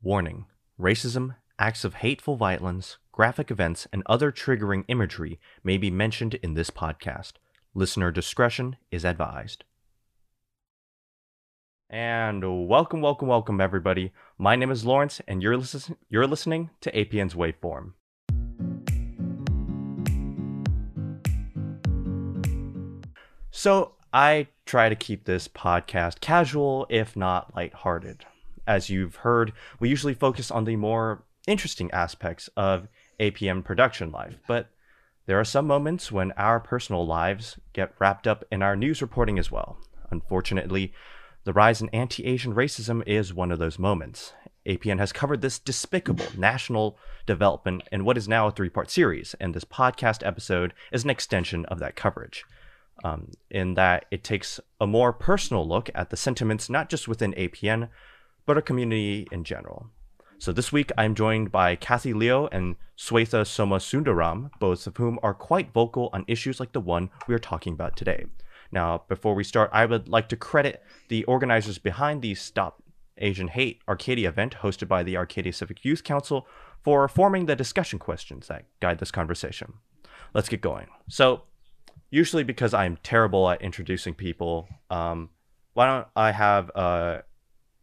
Warning: racism, acts of hateful violence, graphic events, and other triggering imagery may be mentioned in this podcast. Listener discretion is advised. And welcome, everybody. My name is Lawrence, and you're listening to APN's Waveform. So I try to keep this podcast casual, if not lighthearted. As you've heard, we usually focus on the more interesting aspects of APN production life, but there are some moments when our personal lives get wrapped up in our news reporting as well. Unfortunately, the rise in anti-Asian racism is one of those moments. APN has covered this despicable national development in what is now a three-part series, and this podcast episode is an extension of that coverage. In that it takes a more personal look at the sentiments not just within APN, but our community in general. So this week, I'm joined by Kathy Liu and Swetha Soma Sundaram, both of whom are quite vocal on issues like the one we are talking about today. Now, before we start, I would like to credit the organizers behind the Stop Asian Hate Arcadia event hosted by the Arcadia Civic Youth Council for forming the discussion questions that guide this conversation. Let's get going. So, usually because I'm terrible at introducing people, why don't I have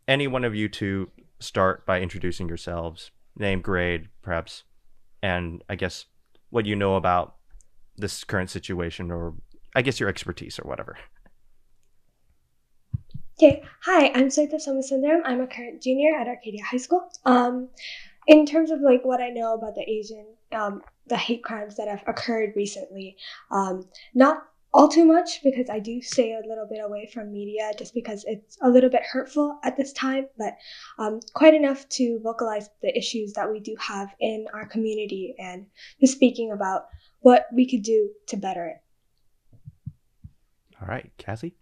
any one of you two start by introducing yourselves, name, grade, perhaps, and I guess what you know about this current situation, or I guess your expertise or whatever. Okay. Hi, I'm Swetha Soma Sundaram. I'm a current junior at Arcadia High School. In terms of like what I know about the Asian, the hate crimes that have occurred recently, not all too much, because I do stay a little bit away from media just because it's a little bit hurtful at this time, but quite enough to vocalize the issues that we do have in our community and just speaking about what we could do to better it. All right, Kathy.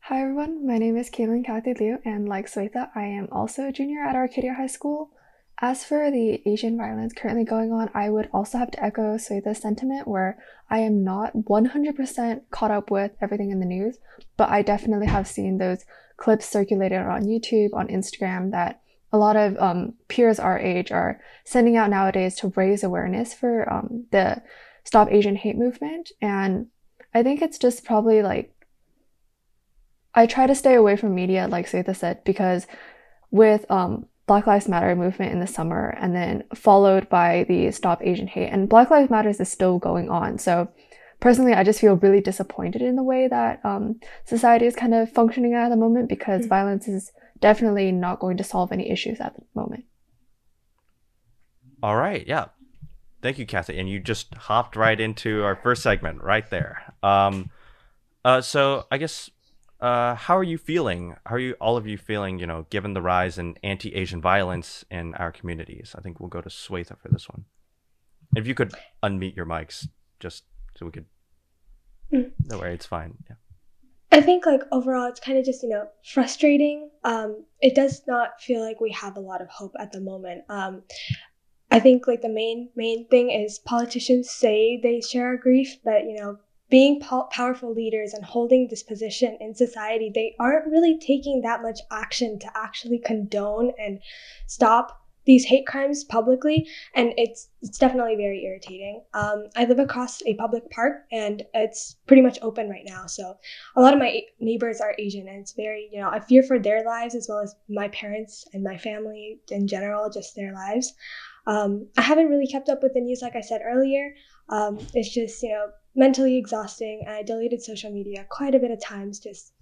Hi, everyone. My name is Caitlin Kathy Liu, and like Swetha, I am also a junior at Arcadia High School. As for the Asian violence currently going on, I would also have to echo Swetha's sentiment where I am not 100% caught up with everything in the news, but I definitely have seen those clips circulated on YouTube, on Instagram, that a lot of peers our age are sending out nowadays to raise awareness for the Stop Asian Hate movement. And I think it's just probably like, I try to stay away from media, like Swetha said, because with Black Lives Matter movement in the summer and then followed by the Stop Asian Hate, and Black Lives Matter is still going on. So personally, I just feel really disappointed in the way that society is kind of functioning at the moment, because violence is definitely not going to solve any issues at the moment. All right. Yeah. Thank you, Kathy. And you just hopped right into our first segment right there. So I guess, how are you feeling? How are you, all of you, feeling, you know, given the rise in anti-Asian violence in our communities? I think we'll go to Swetha for this one. If you could unmute your mics, just so we could... No worry, it's fine. Yeah. I think, like, overall, it's kind of just, you know, frustrating. It does not feel like we have a lot of hope at the moment. I think, like, the main thing is politicians say they share our grief, but, you know, being powerful leaders and holding this position in society, they aren't really taking that much action to actually condone and stop these hate crimes publicly, and it's definitely very irritating. I live across a public park, and it's pretty much open right now, so a lot of my neighbors are Asian, and it's very, you know, I fear for their lives as well as my parents and my family in general, just their lives. I haven't really kept up with the news, like I said earlier. It's just, you know, mentally exhausting. I deleted social media quite a bit of times just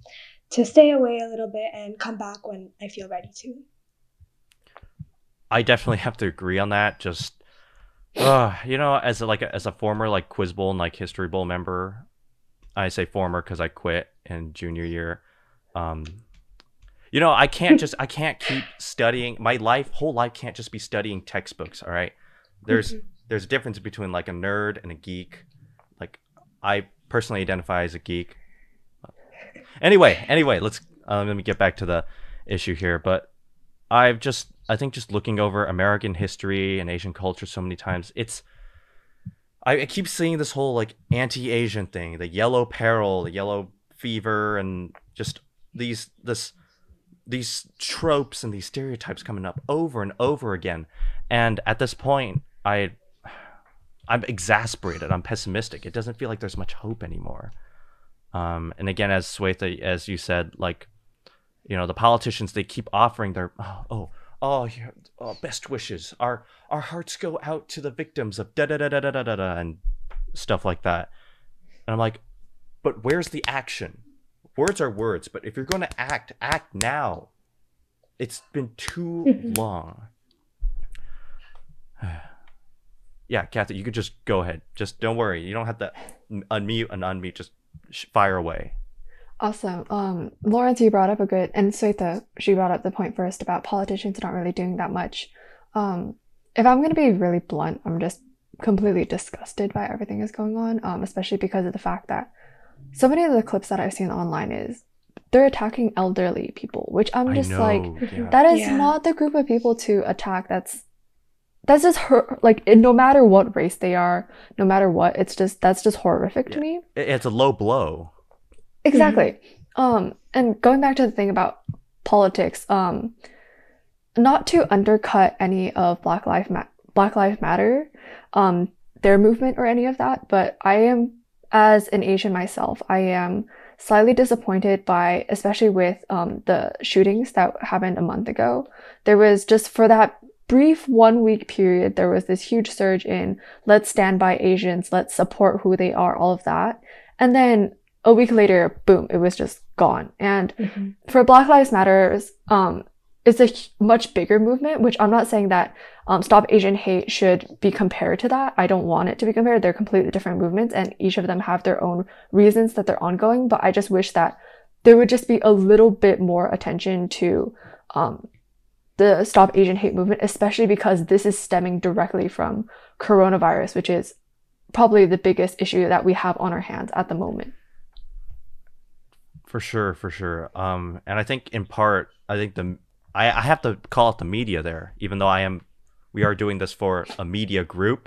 to stay away a little bit and come back when I feel ready to. I definitely have to agree on that. Just, you know, as a former like Quiz Bowl and like History Bowl member, I say former because I quit in junior year. You know, I can't keep studying. My whole life can't just be studying textbooks. All right, there's a difference between like a nerd and a geek. I personally identify as a geek. Anyway, let's let me get back to the issue here. But I think just looking over American history and Asian culture so many times, I keep seeing this whole like anti-Asian thing, the yellow peril, the yellow fever, and just this these tropes and these stereotypes coming up over and over again. And at this point, I'm exasperated. I'm pessimistic. It doesn't feel like there's much hope anymore. And again, as Swetha, as you said, like, you know, the politicians, they keep offering their best wishes. Our hearts go out to the victims of da da da da da da da and stuff like that. And I'm like, but where's the action? Words are words, but if you're going to act, act now. It's been too long. Yeah, Kathy, you could just go ahead. Just don't worry. You don't have to unmute and unmute. Just fire away. Awesome. Lawrence, you brought up a good, and Swetha, she brought up the point first about politicians not really doing that much. If I'm going to be really blunt, I'm just completely disgusted by everything that's going on, especially because of the fact that so many of the clips that I've seen online is they're attacking elderly people, which I'm just not the group of people to attack. That's just like, no matter what race they are, no matter what, it's just, that's just horrific to me. It's a low blow. Exactly. And going back to the thing about politics, not to undercut any of Black Lives Matter, their movement or any of that, but I am, as an Asian myself, I am slightly disappointed by, especially with the shootings that happened a month ago. There was just, for that brief 1 week period, there was this huge surge in let's stand by Asians, let's support who they are, all of that. And then a week later, boom, it was just gone. And for Black Lives Matter, it's a much bigger movement, which I'm not saying that Stop Asian Hate should be compared to that. I don't want it to be compared. They're completely different movements, and each of them have their own reasons that they're ongoing. But I just wish that there would just be a little bit more attention to the Stop Asian Hate movement, especially because this is stemming directly from coronavirus, which is probably the biggest issue that we have on our hands at the moment. For sure, for sure. And I think in part, I have to call out the media there, even though we are doing this for a media group,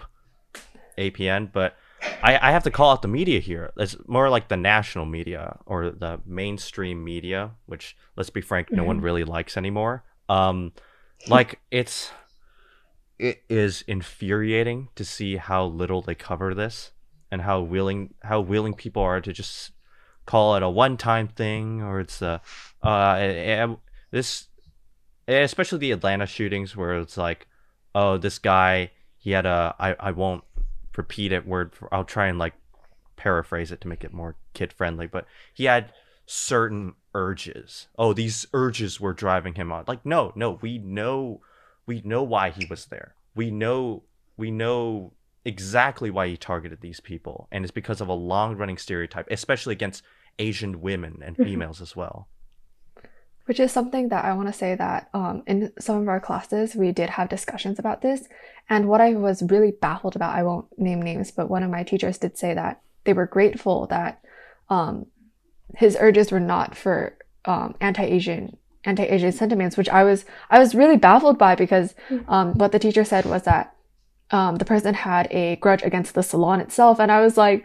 APN, but I have to call out the media here. It's more like the national media or the mainstream media, which, let's be frank, no one really likes anymore. Like, it is infuriating to see how little they cover this and how willing people are to just call it a one-time thing, or it's this, especially the Atlanta shootings, where it's like, oh, this guy, he had I won't repeat it word for, I'll try and like paraphrase it to make it more kid friendly, but he had certain urges. Oh, these urges were driving him on. Like, no, we know why he was there. We know exactly why he targeted these people, and it's because of a long-running stereotype, especially against Asian women and females as well. Which is something that I want to say that in some of our classes, we did have discussions about this. And what I was really baffled about, I won't name names, but one of my teachers did say that they were grateful that his urges were not for anti-Asian sentiments, which I was really baffled by, because what the teacher said was that the person had a grudge against the salon itself. And I was like,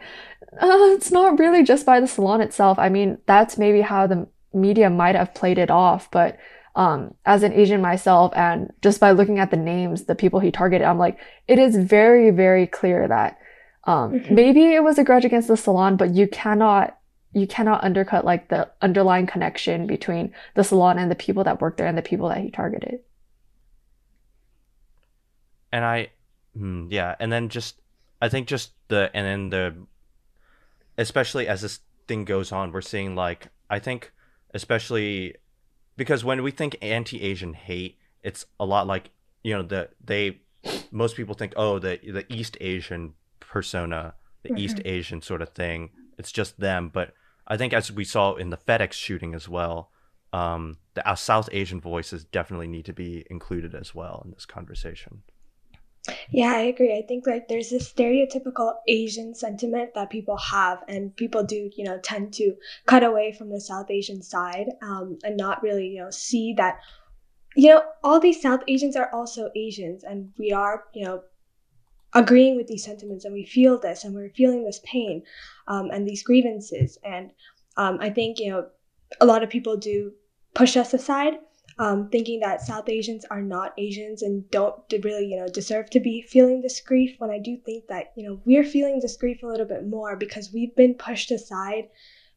it's not really just by the salon itself. I mean, that's maybe how the media might have played it off, but as an Asian myself, and just by looking at the names, the people he targeted, I'm like, it is very, very clear that maybe it was a grudge against the salon, but you cannot undercut like the underlying connection between the salon and the people that work there and the people that he targeted. And especially as this thing goes on, we're seeing, like, I think especially because when we think anti-Asian hate, it's a lot like, you know, most people think, oh, the East Asian persona, the East Asian sort of thing, it's just them. But I think, as we saw in the FedEx shooting as well, our South Asian voices definitely need to be included as well in this conversation. Yeah, I agree. I think like there's this stereotypical Asian sentiment that people have, and people do, you know, tend to cut away from the South Asian side and not really, you know, see that, you know, all these South Asians are also Asians, and we are, you know, agreeing with these sentiments, and we feel this, and we're feeling this pain and these grievances. And I think, you know, a lot of people do push us aside, thinking that South Asians are not Asians and don't really, deserve to be feeling this grief, when I do think that, we're feeling this grief a little bit more because we've been pushed aside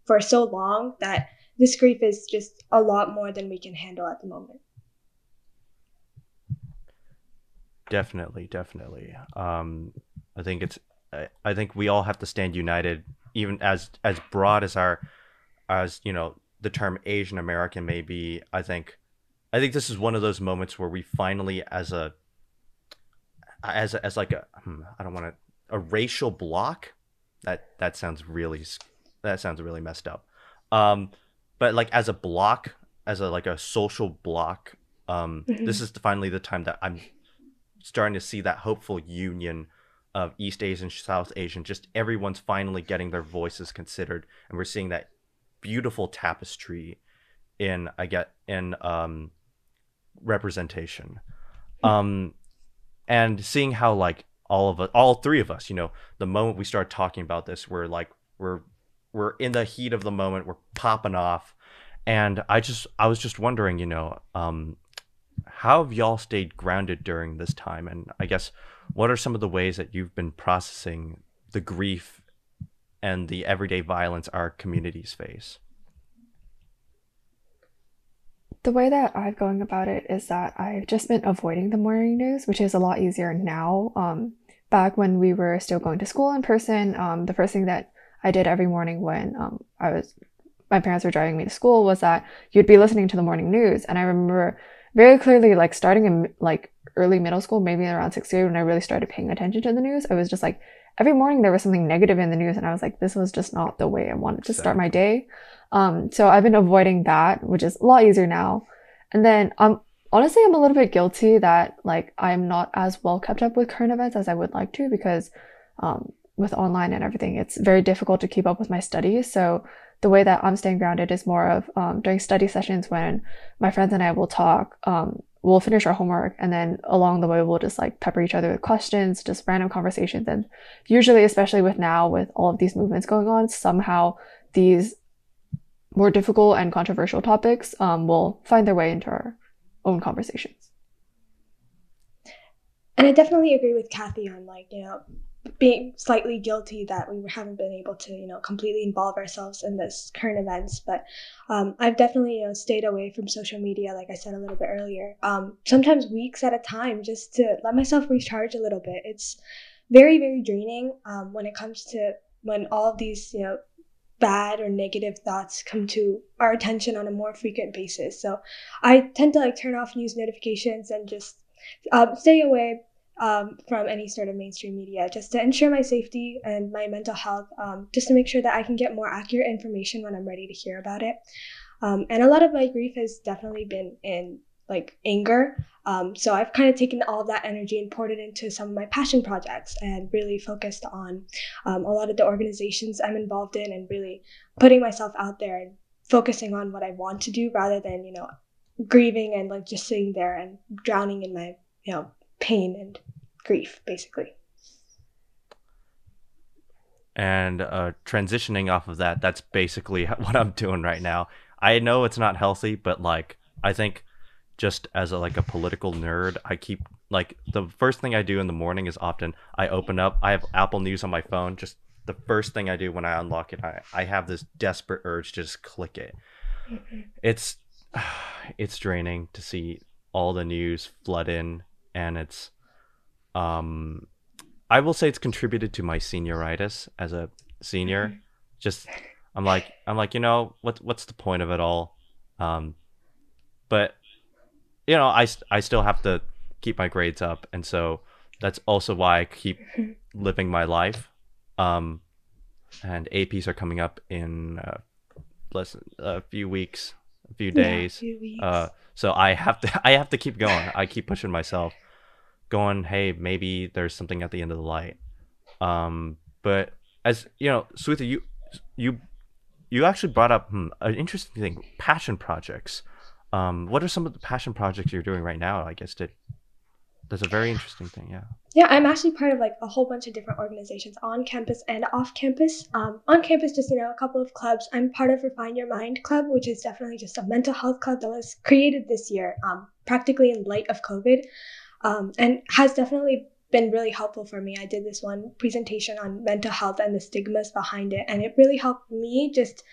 for so long that this grief is just a lot more than we can handle at the moment. Definitely. I think we all have to stand united, even as broad as the term Asian American may be. I think this is one of those moments where we finally, as a racial block, that sounds really messed up. But like as a block, as a social block, this is finally the time that I'm starting to see that hopeful union of East Asian, South Asian, just everyone's finally getting their voices considered. And we're seeing that beautiful tapestry in representation. And seeing how like all three of us, the moment we start talking about this, we're in the heat of the moment, we're popping off. And I was just wondering, how have y'all stayed grounded during this time? And I guess, what are some of the ways that you've been processing the grief and the everyday violence our communities face? The way that I'm going about it is that I've just been avoiding the morning news, which is a lot easier now. Back when we were still going to school in person, the first thing that I did every morning when my parents were driving me to school was that you'd be listening to the morning news. And I remember very clearly, starting in early middle school, maybe around 6th grade, when I really started paying attention to the news, I was just every morning there was something negative in the news, and I was like, this was just not the way I wanted to start my day. So I've been avoiding that, which is a lot easier now. And then honestly, I'm a little bit guilty that I'm not as well kept up with current events as I would like to, because with online and everything, it's very difficult to keep up with my studies. So the way that I'm staying grounded is more of during study sessions when my friends and I will talk, we'll finish our homework, and then along the way we'll just pepper each other with questions, just random conversations. And usually, especially with all of these movements going on, somehow these more difficult and controversial topics will find their way into our own conversations. And I definitely agree with Kathy on being slightly guilty that we haven't been able to, completely involve ourselves in this current events. But I've definitely, stayed away from social media, like I said a little bit earlier, sometimes weeks at a time, just to let myself recharge a little bit. It's very, very draining when it comes to when all of these, bad or negative thoughts come to our attention on a more frequent basis. So I tend to turn off news notifications and just stay away from any sort of mainstream media, just to ensure my safety and my mental health, just to make sure that I can get more accurate information when I'm ready to hear about it. And a lot of my grief has definitely been in anger. So I've kind of taken all of that energy and poured it into some of my passion projects and really focused on a lot of the organizations I'm involved in and really putting myself out there and focusing on what I want to do rather than, grieving and just sitting there and drowning in my, pain and grief, basically. And transitioning off of that, that's basically what I'm doing right now. I know it's not healthy, but I think just as a political nerd, I keep the first thing I do in the morning is often I open up, I have Apple News on my phone. Just the first thing I do when I unlock it, I have this desperate urge to just click it. It's draining to see all the news flood in. And it's, I will say it's contributed to my senioritis as a senior. Mm-hmm. Just, I'm like, what's the point of it all? But, I still have to keep my grades up. And so that's also why I keep living my life. And APs are coming up in a few days. So I have to keep going. I keep pushing myself, going, hey, maybe there's something at the end of the light. But as Swetha, you actually brought up an interesting thing, passion projects. What are some of the passion projects you're doing right now? I guess that's a very interesting thing. Yeah, I'm actually part of like a whole bunch of different organizations on campus and off campus. On campus, just, you know, a couple of clubs. I'm part of Refine Your Mind Club, which is definitely just a mental health club that was created this year, practically in light of COVID, and has definitely been really helpful for me. I did this one presentation on mental health and the stigmas behind it, and it really helped me just,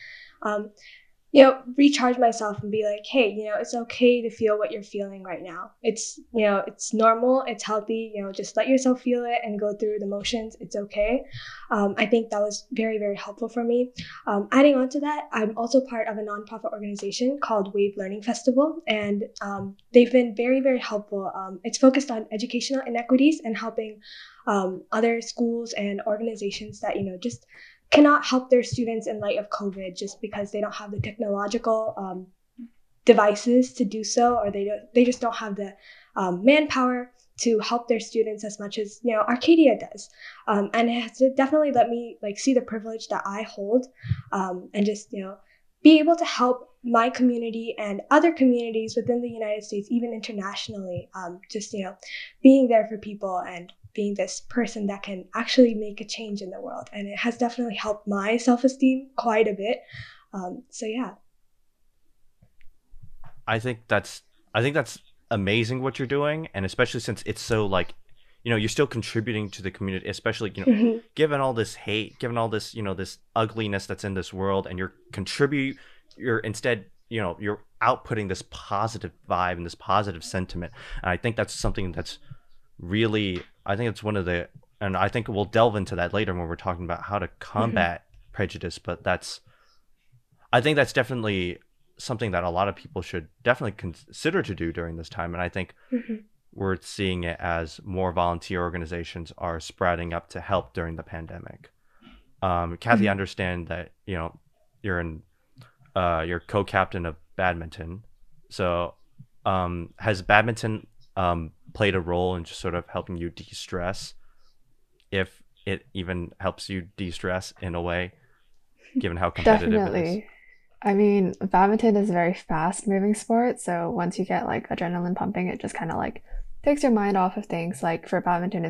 you know, recharge myself and be like, hey, you know, it's okay to feel what you're feeling right now. It's, you know, it's normal, it's healthy, you know, just let yourself feel it and go through the motions. It's okay. I think that was very, very helpful for me. Adding on to that, I'm also part of a nonprofit organization called Wave Learning Festival, and they've been very, very helpful. It's focused on educational inequities and helping other schools and organizations that, you know, just cannot help their students in light of COVID just because they don't have the technological devices to do so, or they just don't have the manpower to help their students as much as, you know, Arcadia does. And it has definitely let me like see the privilege that I hold, and just, you know, be able to help my community and other communities within the United States, even internationally, just, you know, being there for people and being this person that can actually make a change in the world. And it has definitely helped my self-esteem quite a bit. So yeah. I think that's amazing what you're doing. And especially since it's so like, you know, you're still contributing to the community, especially, you know, mm-hmm. given all this hate, given all this, you know, this ugliness that's in this world, and you're outputting this positive vibe and this positive sentiment. And I think that's something that's really, I think it's one of the, and I think we'll delve into that later when we're talking about how to combat mm-hmm. prejudice, but I think that's definitely something that a lot of people should definitely consider to do during this time. And I think mm-hmm. we're seeing it as more volunteer organizations are sprouting up to help during the pandemic. Kathy, mm-hmm. I understand that, you know, you're co-captain of badminton. So has badminton played a role in just sort of helping you de-stress, if it even helps you de-stress in a way, given how competitive Definitely. It is? I mean, badminton is a very fast moving sport, so once you get like adrenaline pumping, it just kind of like takes your mind off of things. Like for badminton,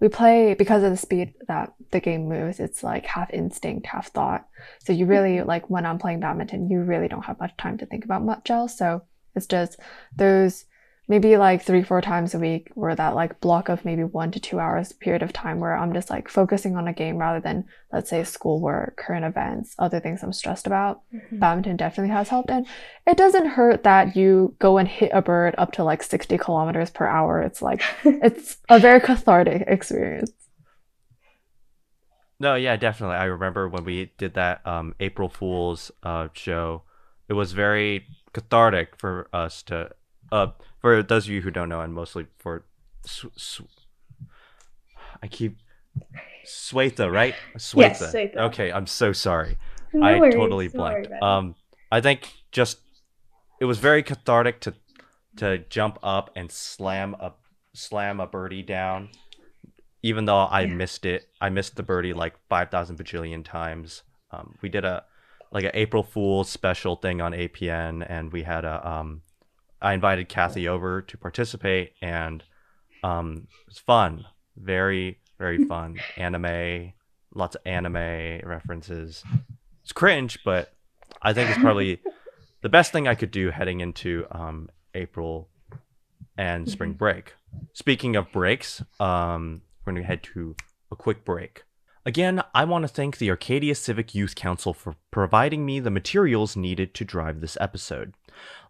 we play, because of the speed that the game moves, it's like half instinct, half thought. So you really, like when I'm playing badminton, you really don't have much time to think about much else. So it's just those maybe like 3-4 times a week, or that like block of maybe 1 to 2 hours period of time where I'm just like focusing on a game rather than, let's say, schoolwork, current events, other things I'm stressed about. Mm-hmm. Badminton definitely has helped. And it doesn't hurt that you go and hit a bird up to like 60 kilometers per hour. It's like, it's a very cathartic experience. No, yeah, definitely. I remember when we did that April Fool's show, it was very cathartic for us to, for those of you who don't know, and mostly for Swetha, right? Swetha. Yes, Swetha. Okay, I'm so sorry. No worries. I totally blanked. I think just it was very cathartic to jump up and slam a birdie down, even though I missed it. I missed the birdie like 5,000 bajillion times. We did an April Fool's special thing on APN, and we had I invited Kathy over to participate, and it's fun, very, very fun. Anime, lots of anime references. It's cringe, but I think it's probably the best thing I could do heading into April and spring break. Speaking of breaks, we're going to head to a quick break. Again, I want to thank the Arcadia Civic Youth Council for providing me the materials needed to drive this episode.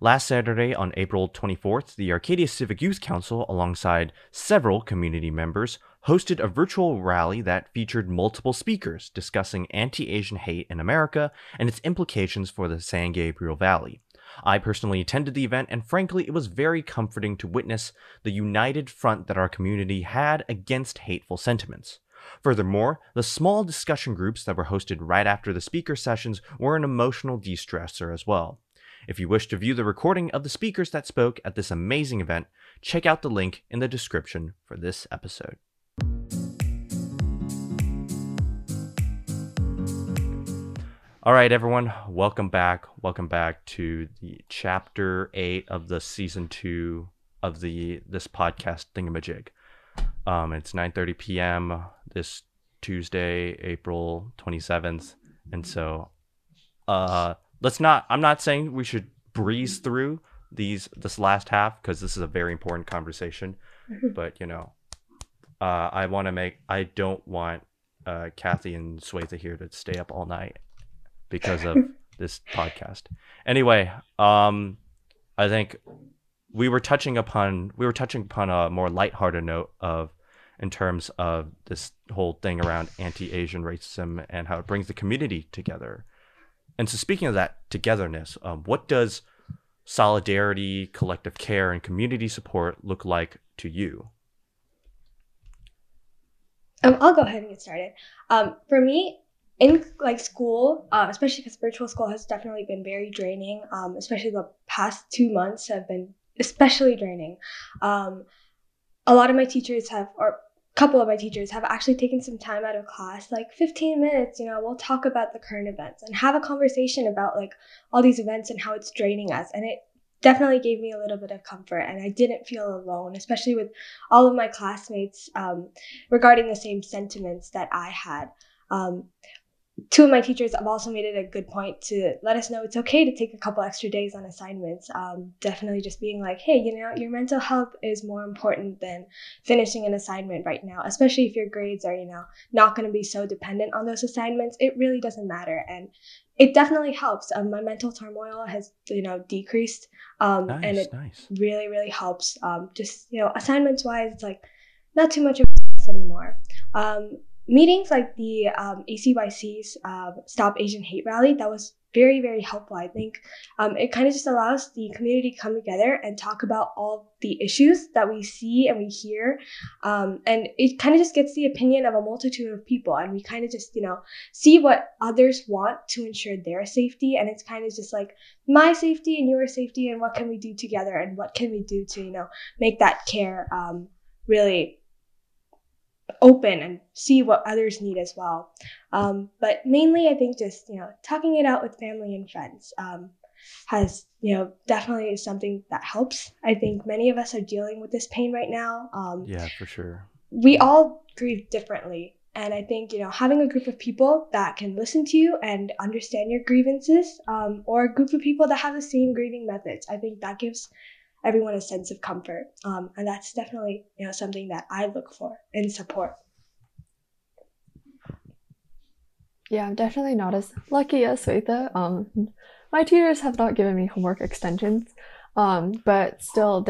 Last Saturday, on April 24th, the Arcadia Civic Youth Council, alongside several community members, hosted a virtual rally that featured multiple speakers discussing anti-Asian hate in America and its implications for the San Gabriel Valley. I personally attended the event, and frankly, it was very comforting to witness the united front that our community had against hateful sentiments. Furthermore, the small discussion groups that were hosted right after the speaker sessions were an emotional de-stressor as well. If you wish to view the recording of the speakers that spoke at this amazing event, check out the link in the description for this episode. All right, everyone, welcome back. Welcome back to the Chapter 8 of the Season 2 of this podcast thingamajig. It's 9:30 p.m. this Tuesday, April 27th. And so I'm not saying we should breeze through this last half, because this is a very important conversation. But, you know, I don't want Kathy and Swetha here to stay up all night because of this podcast. Anyway, I think we were touching upon a more lighthearted note in terms of this whole thing around anti-Asian racism and how it brings the community together. And so, speaking of that togetherness, what does solidarity, collective care, and community support look like to you? I'll go ahead and get started. For me, in school, especially because virtual school has definitely been very draining, especially the past 2 months have been especially draining. A couple of my teachers have actually taken some time out of class, 15 minutes, we'll talk about the current events and have a conversation about all these events and how it's draining us. And it definitely gave me a little bit of comfort, and I didn't feel alone, especially with all of my classmates regarding the same sentiments that I had. Two of my teachers have also made it a good point to let us know it's okay to take a couple extra days on assignments. Definitely just being like, hey, your mental health is more important than finishing an assignment right now, especially if your grades are, not going to be so dependent on those assignments. It really doesn't matter. And it definitely helps. My mental turmoil has, decreased. And it really, really helps. Assignments wise, it's not too much of this anymore. Meetings like the ACYC's Stop Asian Hate Rally, that was very, very helpful, I think. It kind of just allows the community to come together and talk about all the issues that we see and we hear. And it kind of just gets the opinion of a multitude of people. And we kind of just, see what others want to ensure their safety. And it's kind of just my safety and your safety, and what can we do together, and what can we do to, make that care really open and see what others need as well. But mainly I think just, talking it out with family and friends has, definitely is something that helps. I think many of us are dealing with this pain right now. Yeah, for sure. We all grieve differently. And I think, having a group of people that can listen to you and understand your grievances, or a group of people that have the same grieving methods, I think that gives everyone a sense of comfort. And that's definitely, something that I look for in support. Yeah, I'm definitely not as lucky as Swetha. My tutors have not given me homework extensions, but still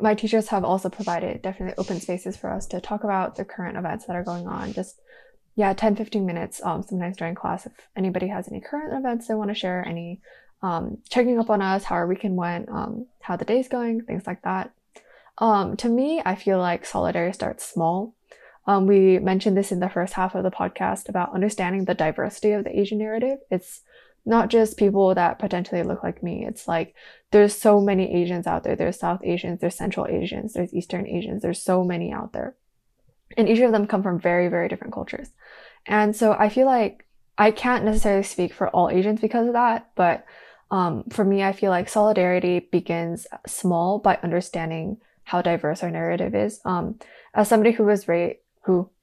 my teachers have also provided definitely open spaces for us to talk about the current events that are going on. Just, 10, 15 minutes, sometimes during class, if anybody has any current events they want to share, any checking up on us, how our weekend went, how the day's going, things like that. To me, I feel like solidarity starts small. We mentioned this in the first half of the podcast about understanding the diversity of the Asian narrative. It's not just people that potentially look like me. It's there's so many Asians out there. There's South Asians, there's Central Asians, there's Eastern Asians. There's so many out there. And each of them come from very, very different cultures. And so I feel like I can't necessarily speak for all Asians because of that, but for me, I feel like solidarity begins small by understanding how diverse our narrative is. As somebody who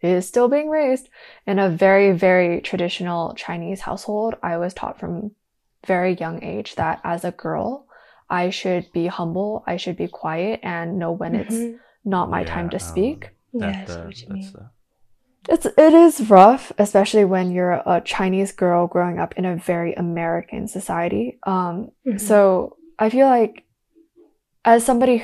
is still being raised in a very, very traditional Chinese household, I was taught from very young age that as a girl, I should be humble, I should be quiet, and know when it's not my time to speak. It is rough, especially when you're a Chinese girl growing up in a very American society. So I feel like as somebody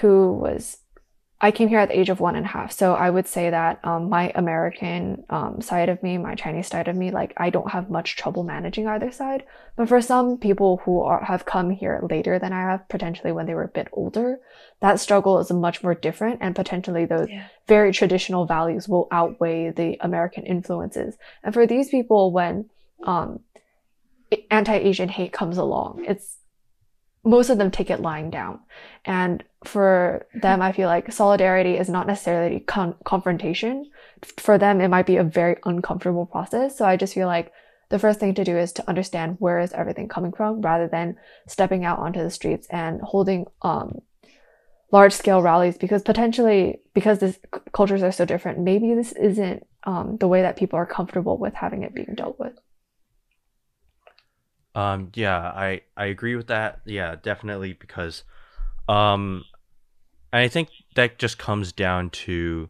I came here at the age of 1.5. So I would say that my American side of me, my Chinese side of me, I don't have much trouble managing either side. But for some people who have come here later than I have, potentially when they were a bit older, that struggle is much more different. And potentially those very traditional values will outweigh the American influences. And for these people, when anti-Asian hate comes along, most of them take it lying down. And for them, I feel like solidarity is not necessarily confrontation. For them, it might be a very uncomfortable process. So I just feel like the first thing to do is to understand where is everything coming from, rather than stepping out onto the streets and holding large-scale rallies, because potentially, because these cultures are so different, maybe this isn't the way that people are comfortable with having it being dealt with. Yeah, I agree with that. Yeah, definitely, because I think that just comes down to,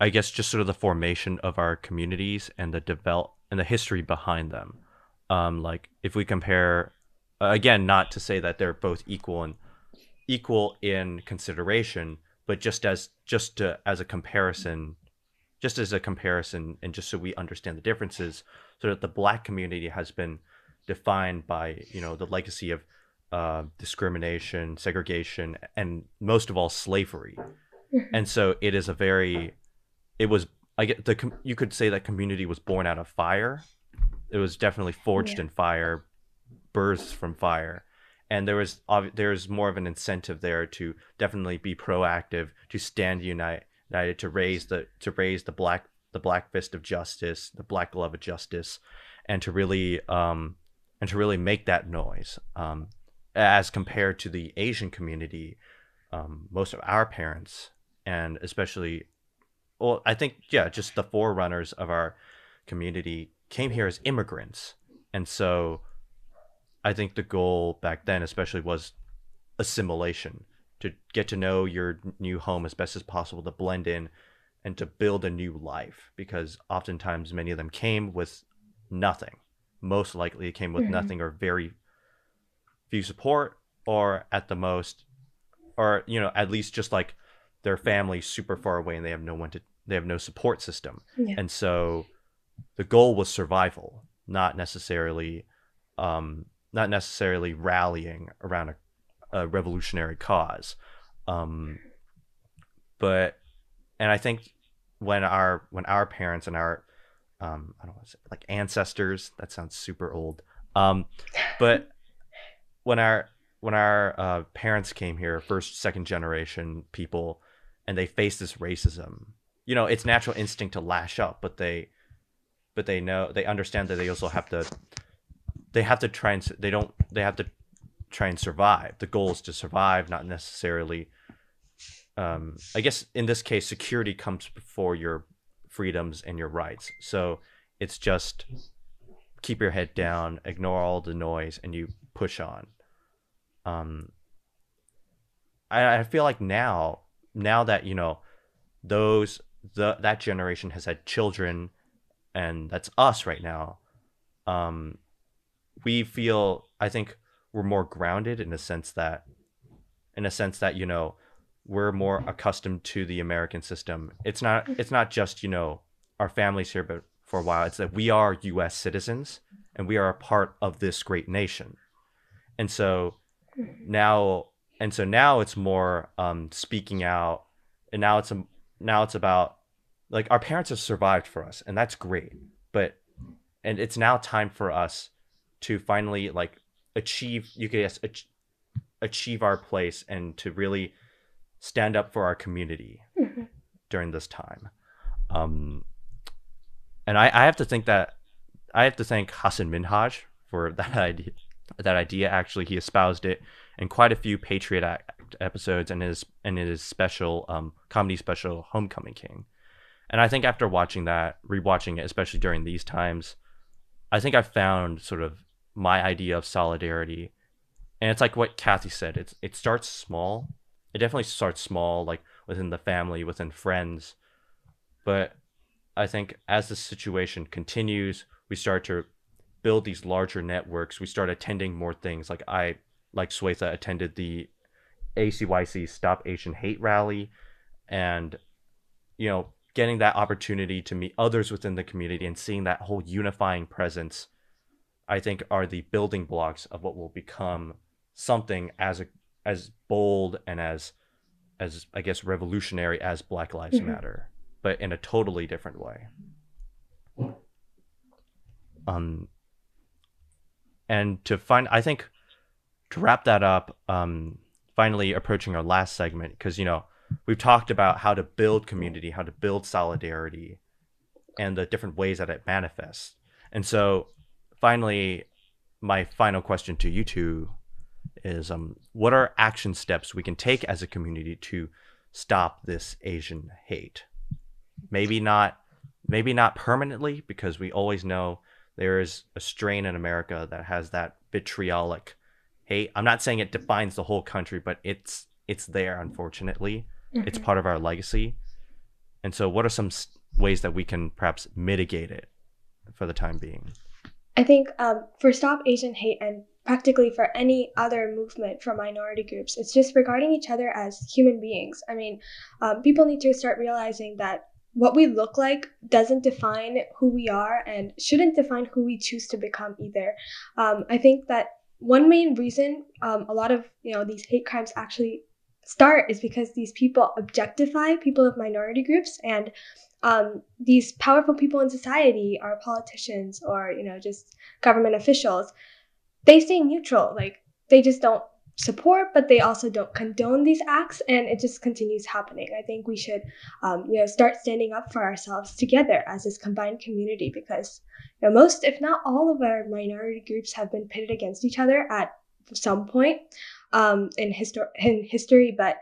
I guess, just sort of the formation of our communities and the history behind them. Like if we compare, again, not to say that they're both equal in consideration, but just as a comparison, and just so we understand the differences, so that the Black community has been defined by, you know, the legacy of discrimination, segregation, and most of all slavery. And so it is you could say that community was born out of fire. It was definitely forged in fire, birthed from fire. And there's more of an incentive there to definitely be proactive, to stand united, to raise the black fist of justice, the black glove of justice, and to really make that noise. As compared to the Asian community, most of our parents, and especially, well, I think, yeah, just the forerunners of our community came here as immigrants. And so I think the goal back then especially was assimilation, to get to know your new home as best as possible, to blend in and to build a new life, because oftentimes many of them came with nothing. Most likely it came with nothing, or very few support, or at the most, or, you know, at least just like their family super far away, and they have no support system. Yeah. And so the goal was survival, not necessarily rallying around a revolutionary cause. But I think when our parents and our I don't want to say like ancestors, that sounds super old. But when our parents came here, first, second generation people, and they faced this racism, you know, it's natural instinct to lash up, but they know, they understand that they also have to try and survive. The goal is to survive, not necessarily, I guess in this case, security comes before your freedoms and your rights. So it's just keep your head down, ignore all the noise, and you push on. I feel like now that, you know, that generation has had children, and that's us right now. We feel, I think, we're more grounded in a sense that, you know, we're more accustomed to the American system. It's not just, you know, our families here, but for a while, it's that we are U.S. citizens and we are a part of this great nation. And so now it's more speaking out, and now it's about, like, our parents have survived for us, and that's great, and it's now time for us to finally, like, achieve our place, and to really stand up for our community during this time. And I have to thank Hasan Minhaj for that idea. Actually, he espoused it in quite a few Patriot Act episodes, and in his special comedy special, Homecoming King. And I think after watching that, rewatching it, especially during these times, I think I found sort of my idea of solidarity. And it's like what Kathy said, it starts small. It definitely starts small, like within the family, within friends. But I think as the situation continues, we start to build these larger networks. We start attending more things. Like like Swetha attended the ACYC Stop Asian Hate rally, and, you know, getting that opportunity to meet others within the community and seeing that whole unifying presence, I think, are the building blocks of what will become something as bold and as I guess revolutionary as Black Lives Matter, but in a totally different way. To wrap that up, finally approaching our last segment, because, you know, we've talked about how to build community, how to build solidarity, and the different ways that it manifests. And so finally, my final question to you two is what are action steps we can take as a community to stop this Asian hate? Maybe not permanently, because we always know there is a strain in America that has that vitriolic hate. I'm not saying it defines the whole country, but it's there, unfortunately. Mm-hmm. It's part of our legacy. And so what are some ways that we can perhaps mitigate it for the time being? I think for Stop Asian Hate, and practically for any other movement from minority groups, it's just regarding each other as human beings. I mean, people need to start realizing that what we look like doesn't define who we are and shouldn't define who we choose to become either. I think that one main reason a lot of these hate crimes actually start is because these people objectify people of minority groups, and these powerful people in society, our politicians or just government officials, they stay neutral. Like, they just don't support, but they also don't condone these acts, and it just continues happening. I think we should start standing up for ourselves together as this combined community, because most, if not all, of our minority groups have been pitted against each other at some point in history, but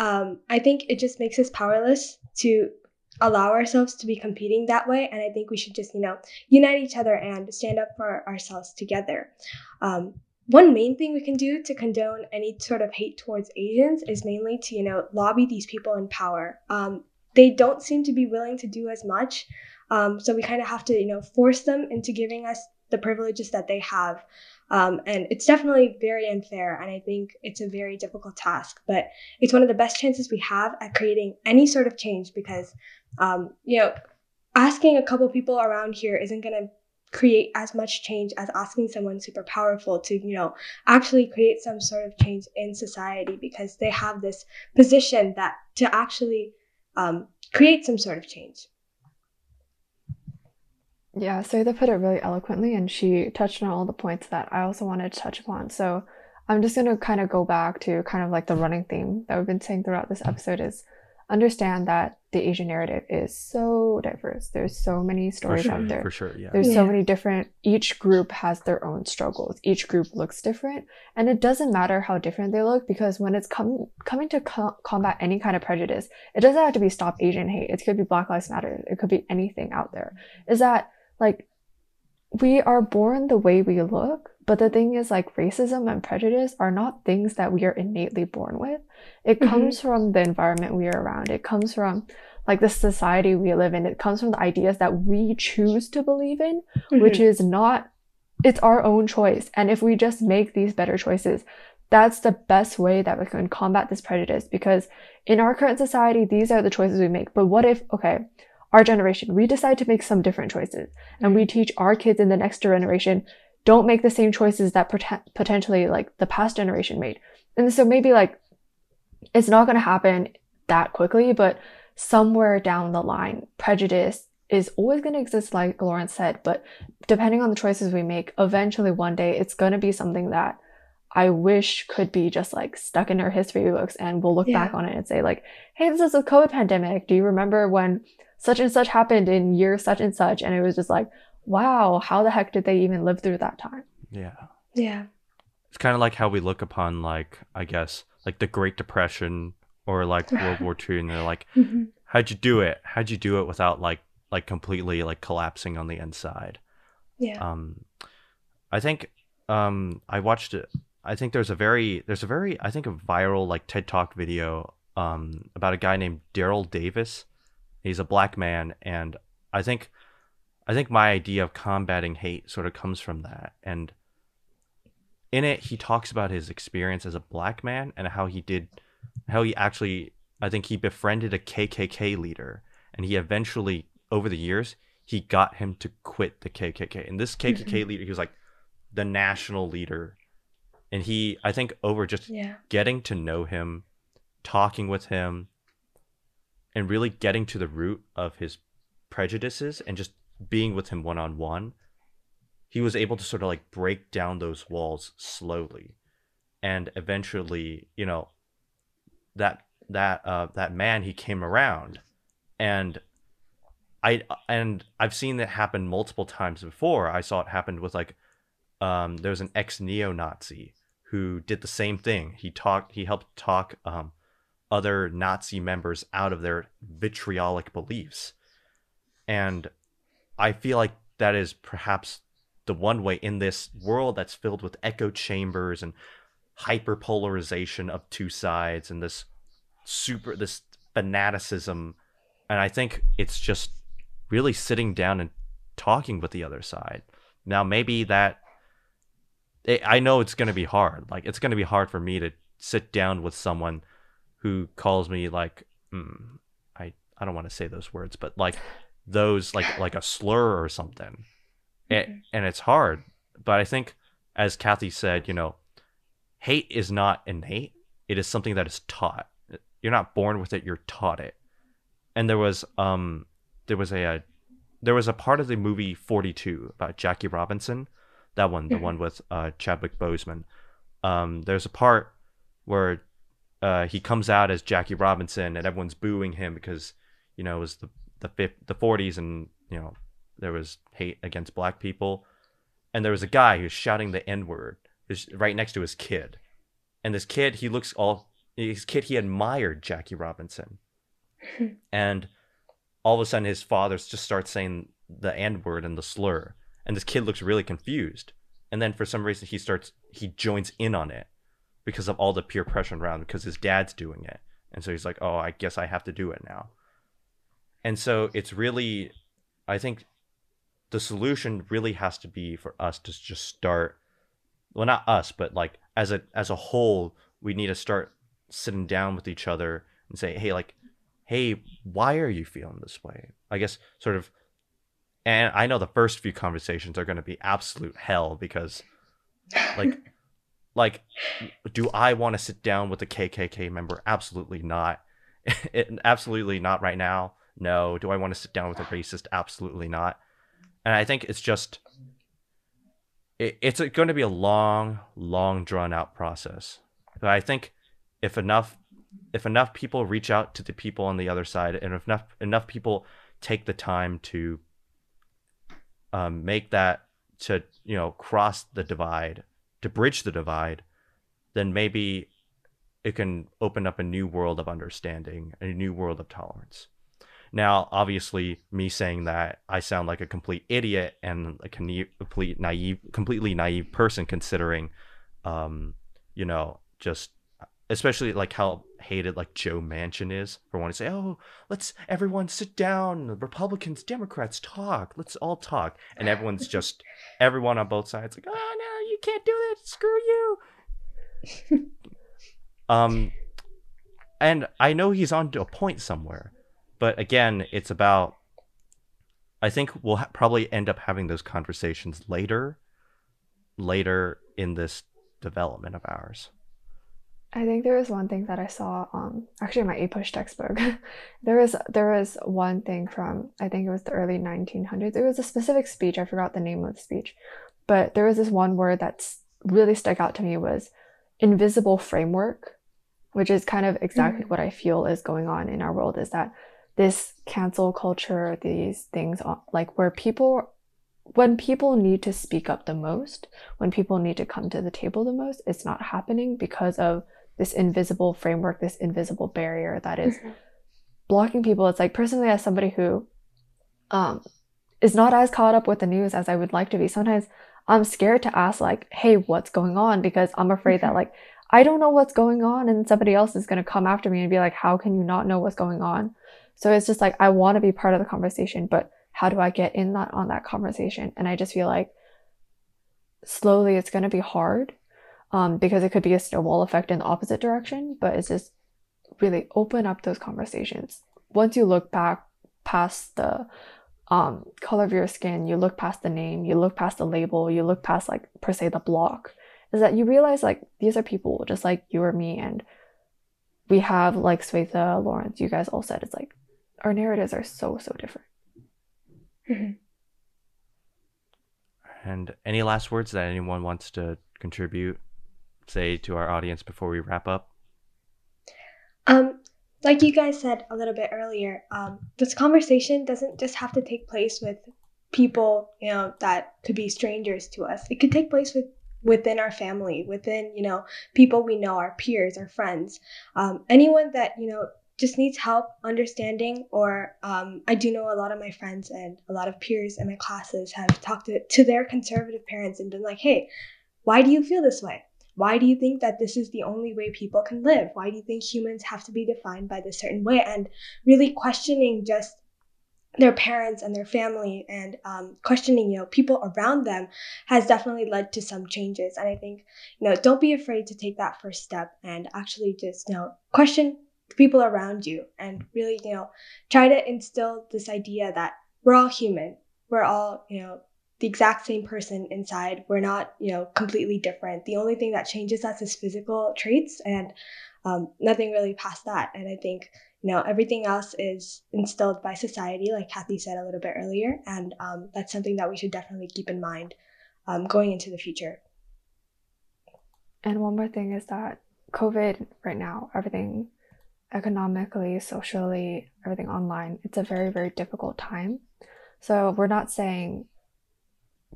I think it just makes us powerless to allow ourselves to be competing that way. And I think we should just unite each other and stand up for ourselves together. One main thing we can do to condone any sort of hate towards Asians is mainly to, lobby these people in power. They don't seem to be willing to do as much. So we kind of have to, force them into giving us the privileges that they have. And it's definitely very unfair, and I think it's a very difficult task, but it's one of the best chances we have at creating any sort of change, because, asking a couple people around here isn't going to create as much change as asking someone super powerful to actually create some sort of change in society, because they have this position that to actually create some sort of change. Yeah, Swetha put it really eloquently, and she touched on all the points that I also wanted to touch upon. So I'm just going to kind of go back to kind of like the running theme that we've been saying throughout this episode is understand that the Asian narrative is so diverse. There's so many stories out there. For sure, yeah. There's so many different, each group has their own struggles. Each group looks different, and it doesn't matter how different they look, because when it's coming to combat any kind of prejudice, it doesn't have to be Stop Asian Hate. It could be Black Lives Matter. It could be anything out there. Is that like, we are born the way we look, but the thing is, like, racism and prejudice are not things that we are innately born with. It comes from the environment we are around. It comes from, like, the society we live in. It comes from the ideas that we choose to believe in, which is not, it's our own choice. And if we just make these better choices, that's the best way that we can combat this prejudice, because in our current society, these are the choices we make. But what if, our generation, we decide to make some different choices, and we teach our kids in the next generation, don't make the same choices that potentially like the past generation made. And so maybe like it's not going to happen that quickly, but somewhere down the line, prejudice is always going to exist, like Lawrence said, but depending on the choices we make, eventually one day it's going to be something that I wish could be just like stuck in our history books, and we'll look back on it and say like, hey, this is a COVID pandemic. Do you remember when such and such happened in year such and such? And it was just like, wow, how the heck did they even live through that time? Yeah. It's kind of like how we look upon, like, I guess, like the Great Depression or like World War II, and they're like, how'd you do it? How'd you do it without like completely like collapsing on the inside? Yeah. I think I watched it. I think there's a very I think a viral like TED Talk video about a guy named Daryl Davis. He's a black man, and I think my idea of combating hate sort of comes from that. And in it, he talks about his experience as a black man and how he actually, I think he befriended a KKK leader, and he eventually, over the years, he got him to quit the KKK. And this KKK leader, he was like the national leader. And he, I think over just getting to know him, talking with him, and really getting to the root of his prejudices and just being with him one-on-one, he was able to sort of like break down those walls slowly, and eventually that man, he came around. And I've seen that happen multiple times before. I saw it happen with like there was an ex neo-Nazi who did the same thing. He helped talk other Nazi members out of their vitriolic beliefs. And I feel like that is perhaps the one way in this world that's filled with echo chambers and hyperpolarization of two sides and this fanaticism. And I think it's just really sitting down and talking with the other side. Now, maybe that, I know it's going to be hard. Like, it's going to be hard for me to sit down with someone who calls me like, I don't want to say those words, but like those, like a slur or something. And it's hard. But I think, as Kathy said, hate is not innate. It is something that is taught. You're not born with it. You're taught it. And there was a part of the movie 42 about Jackie Robinson, that one, the one with Chadwick Boseman. There's a part where he comes out as Jackie Robinson and everyone's booing him because, it was the 40s and, there was hate against black people. And there was a guy who's shouting the N-word right next to his kid. And this kid, he admired Jackie Robinson. And all of a sudden his father just starts saying the N-word and the slur. And this kid looks really confused. And then for some reason he joins in on it because of all the peer pressure around, because his dad's doing it. And so he's like, oh, I guess I have to do it now. And so it's really, I think the solution really has to be for us to just start, well, not us, but like as a whole, we need to start sitting down with each other and say, hey, why are you feeling this way? I guess sort of, and I know the first few conversations are going to be absolute hell because like, do I want to sit down with a KKK member? Absolutely not. Absolutely not right now. No. Do I want to sit down with a racist? Absolutely not. And I think it's just, it's going to be a long, long drawn out process. But I think if enough people reach out to the people on the other side, and if enough people take the time to make that, to cross the divide, to bridge the divide, then maybe it can open up a new world of understanding, a new world of tolerance. Now, obviously, me saying that, I sound like a complete idiot and a completely naive person, considering, just especially like how hated like Joe Manchin is for wanting to say, oh, let's everyone sit down, Republicans, Democrats, talk, let's all talk. And everyone on both sides like, oh no, you can't do that, screw you. And I know he's on to a point somewhere, but again, it's about, I think we'll probably end up having those conversations later in this development of ours. I think there was one thing that I saw, actually in my ePush textbook, there was one thing from, I think it was the early 1900s. It was a specific speech. I forgot the name of the speech, but there was this one word that's really stuck out to me, was invisible framework, which is kind of exactly what I feel is going on in our world, is that this cancel culture, these things like where people, when people need to speak up the most, when people need to come to the table the most, it's not happening because of this invisible framework, this invisible barrier that is blocking people. It's like, personally, as somebody who is not as caught up with the news as I would like to be, sometimes I'm scared to ask like, hey, what's going on? Because I'm afraid that like, I don't know what's going on, and somebody else is going to come after me and be like, how can you not know what's going on? So it's just like, I want to be part of the conversation, but how do I get in that on that conversation? And I just feel like slowly it's going to be hard. Because it could be a snowball effect in the opposite direction, but it's just really open up those conversations. Once you look back past the color of your skin, you look past the name, you look past the label, you look past like per se the block, is that you realize like these are people just like you or me, and we have, like Swetha, Lawrence, you guys all said, it's like our narratives are so different. And any last words that anyone wants to contribute, say, to our audience before we wrap up? Like you guys said a little bit earlier, this conversation doesn't just have to take place with people that could be strangers to us. It could take place with within our family, within, you know, people we know, our peers, our friends, anyone that, you know, just needs help understanding, or I do know a lot of my friends and a lot of peers in my classes have talked to their conservative parents and been like, hey, why do you feel this way? Why do you think that this is the only way people can live? Why do you think humans have to be defined by this certain way? And really questioning just their parents and their family, and questioning, you know, people around them has definitely led to some changes. And I think, you know, don't be afraid to take that first step and actually just, you know, question the people around you and really, you know, try to instill this idea that we're all human. We're all, you know, the exact same person inside. We're not, you know, completely different. The only thing that changes us is physical traits, and nothing really past that. And I think, you know, everything else is instilled by society, like Kathy said a little bit earlier. And that's something that we should definitely keep in mind going into the future. And one more thing is that COVID right now, everything economically, socially, everything online, it's a very, very difficult time. So we're not saying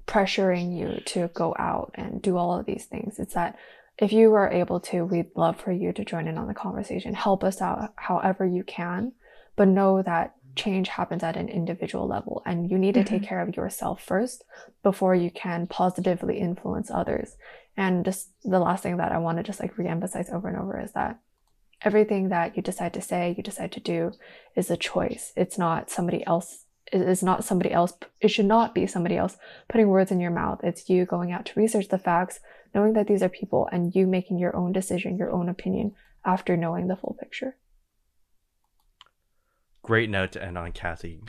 pressuring you to go out and do all of these things. It's that if you are able to, we'd love for you to join in on the conversation. Help us out however you can, but know that change happens at an individual level, and you need to take care of yourself first before you can positively influence others. And just the last thing that I want to just like reemphasize over and over is that everything that you decide to say, you decide to do, is a choice. It's not somebody else. It is not somebody else. It should not be somebody else putting words in your mouth. It's you going out to research the facts, knowing that these are people, and you making your own decision, your own opinion, after knowing the full picture. Great note to end on, Kathy.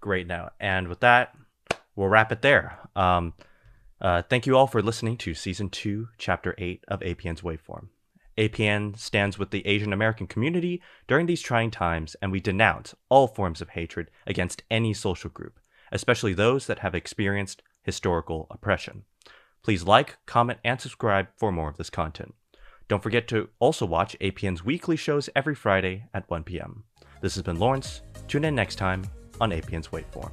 Great note. And with that, we'll wrap it there. Thank you all for listening to Season 2, Chapter 8 of APN's Waveform. APN stands with the Asian American community during these trying times, and we denounce all forms of hatred against any social group, especially those that have experienced historical oppression. Please like, comment, and subscribe for more of this content. Don't forget to also watch APN's weekly shows every Friday at 1 p.m. This has been Lawrence. Tune in next time on APN's Waveform.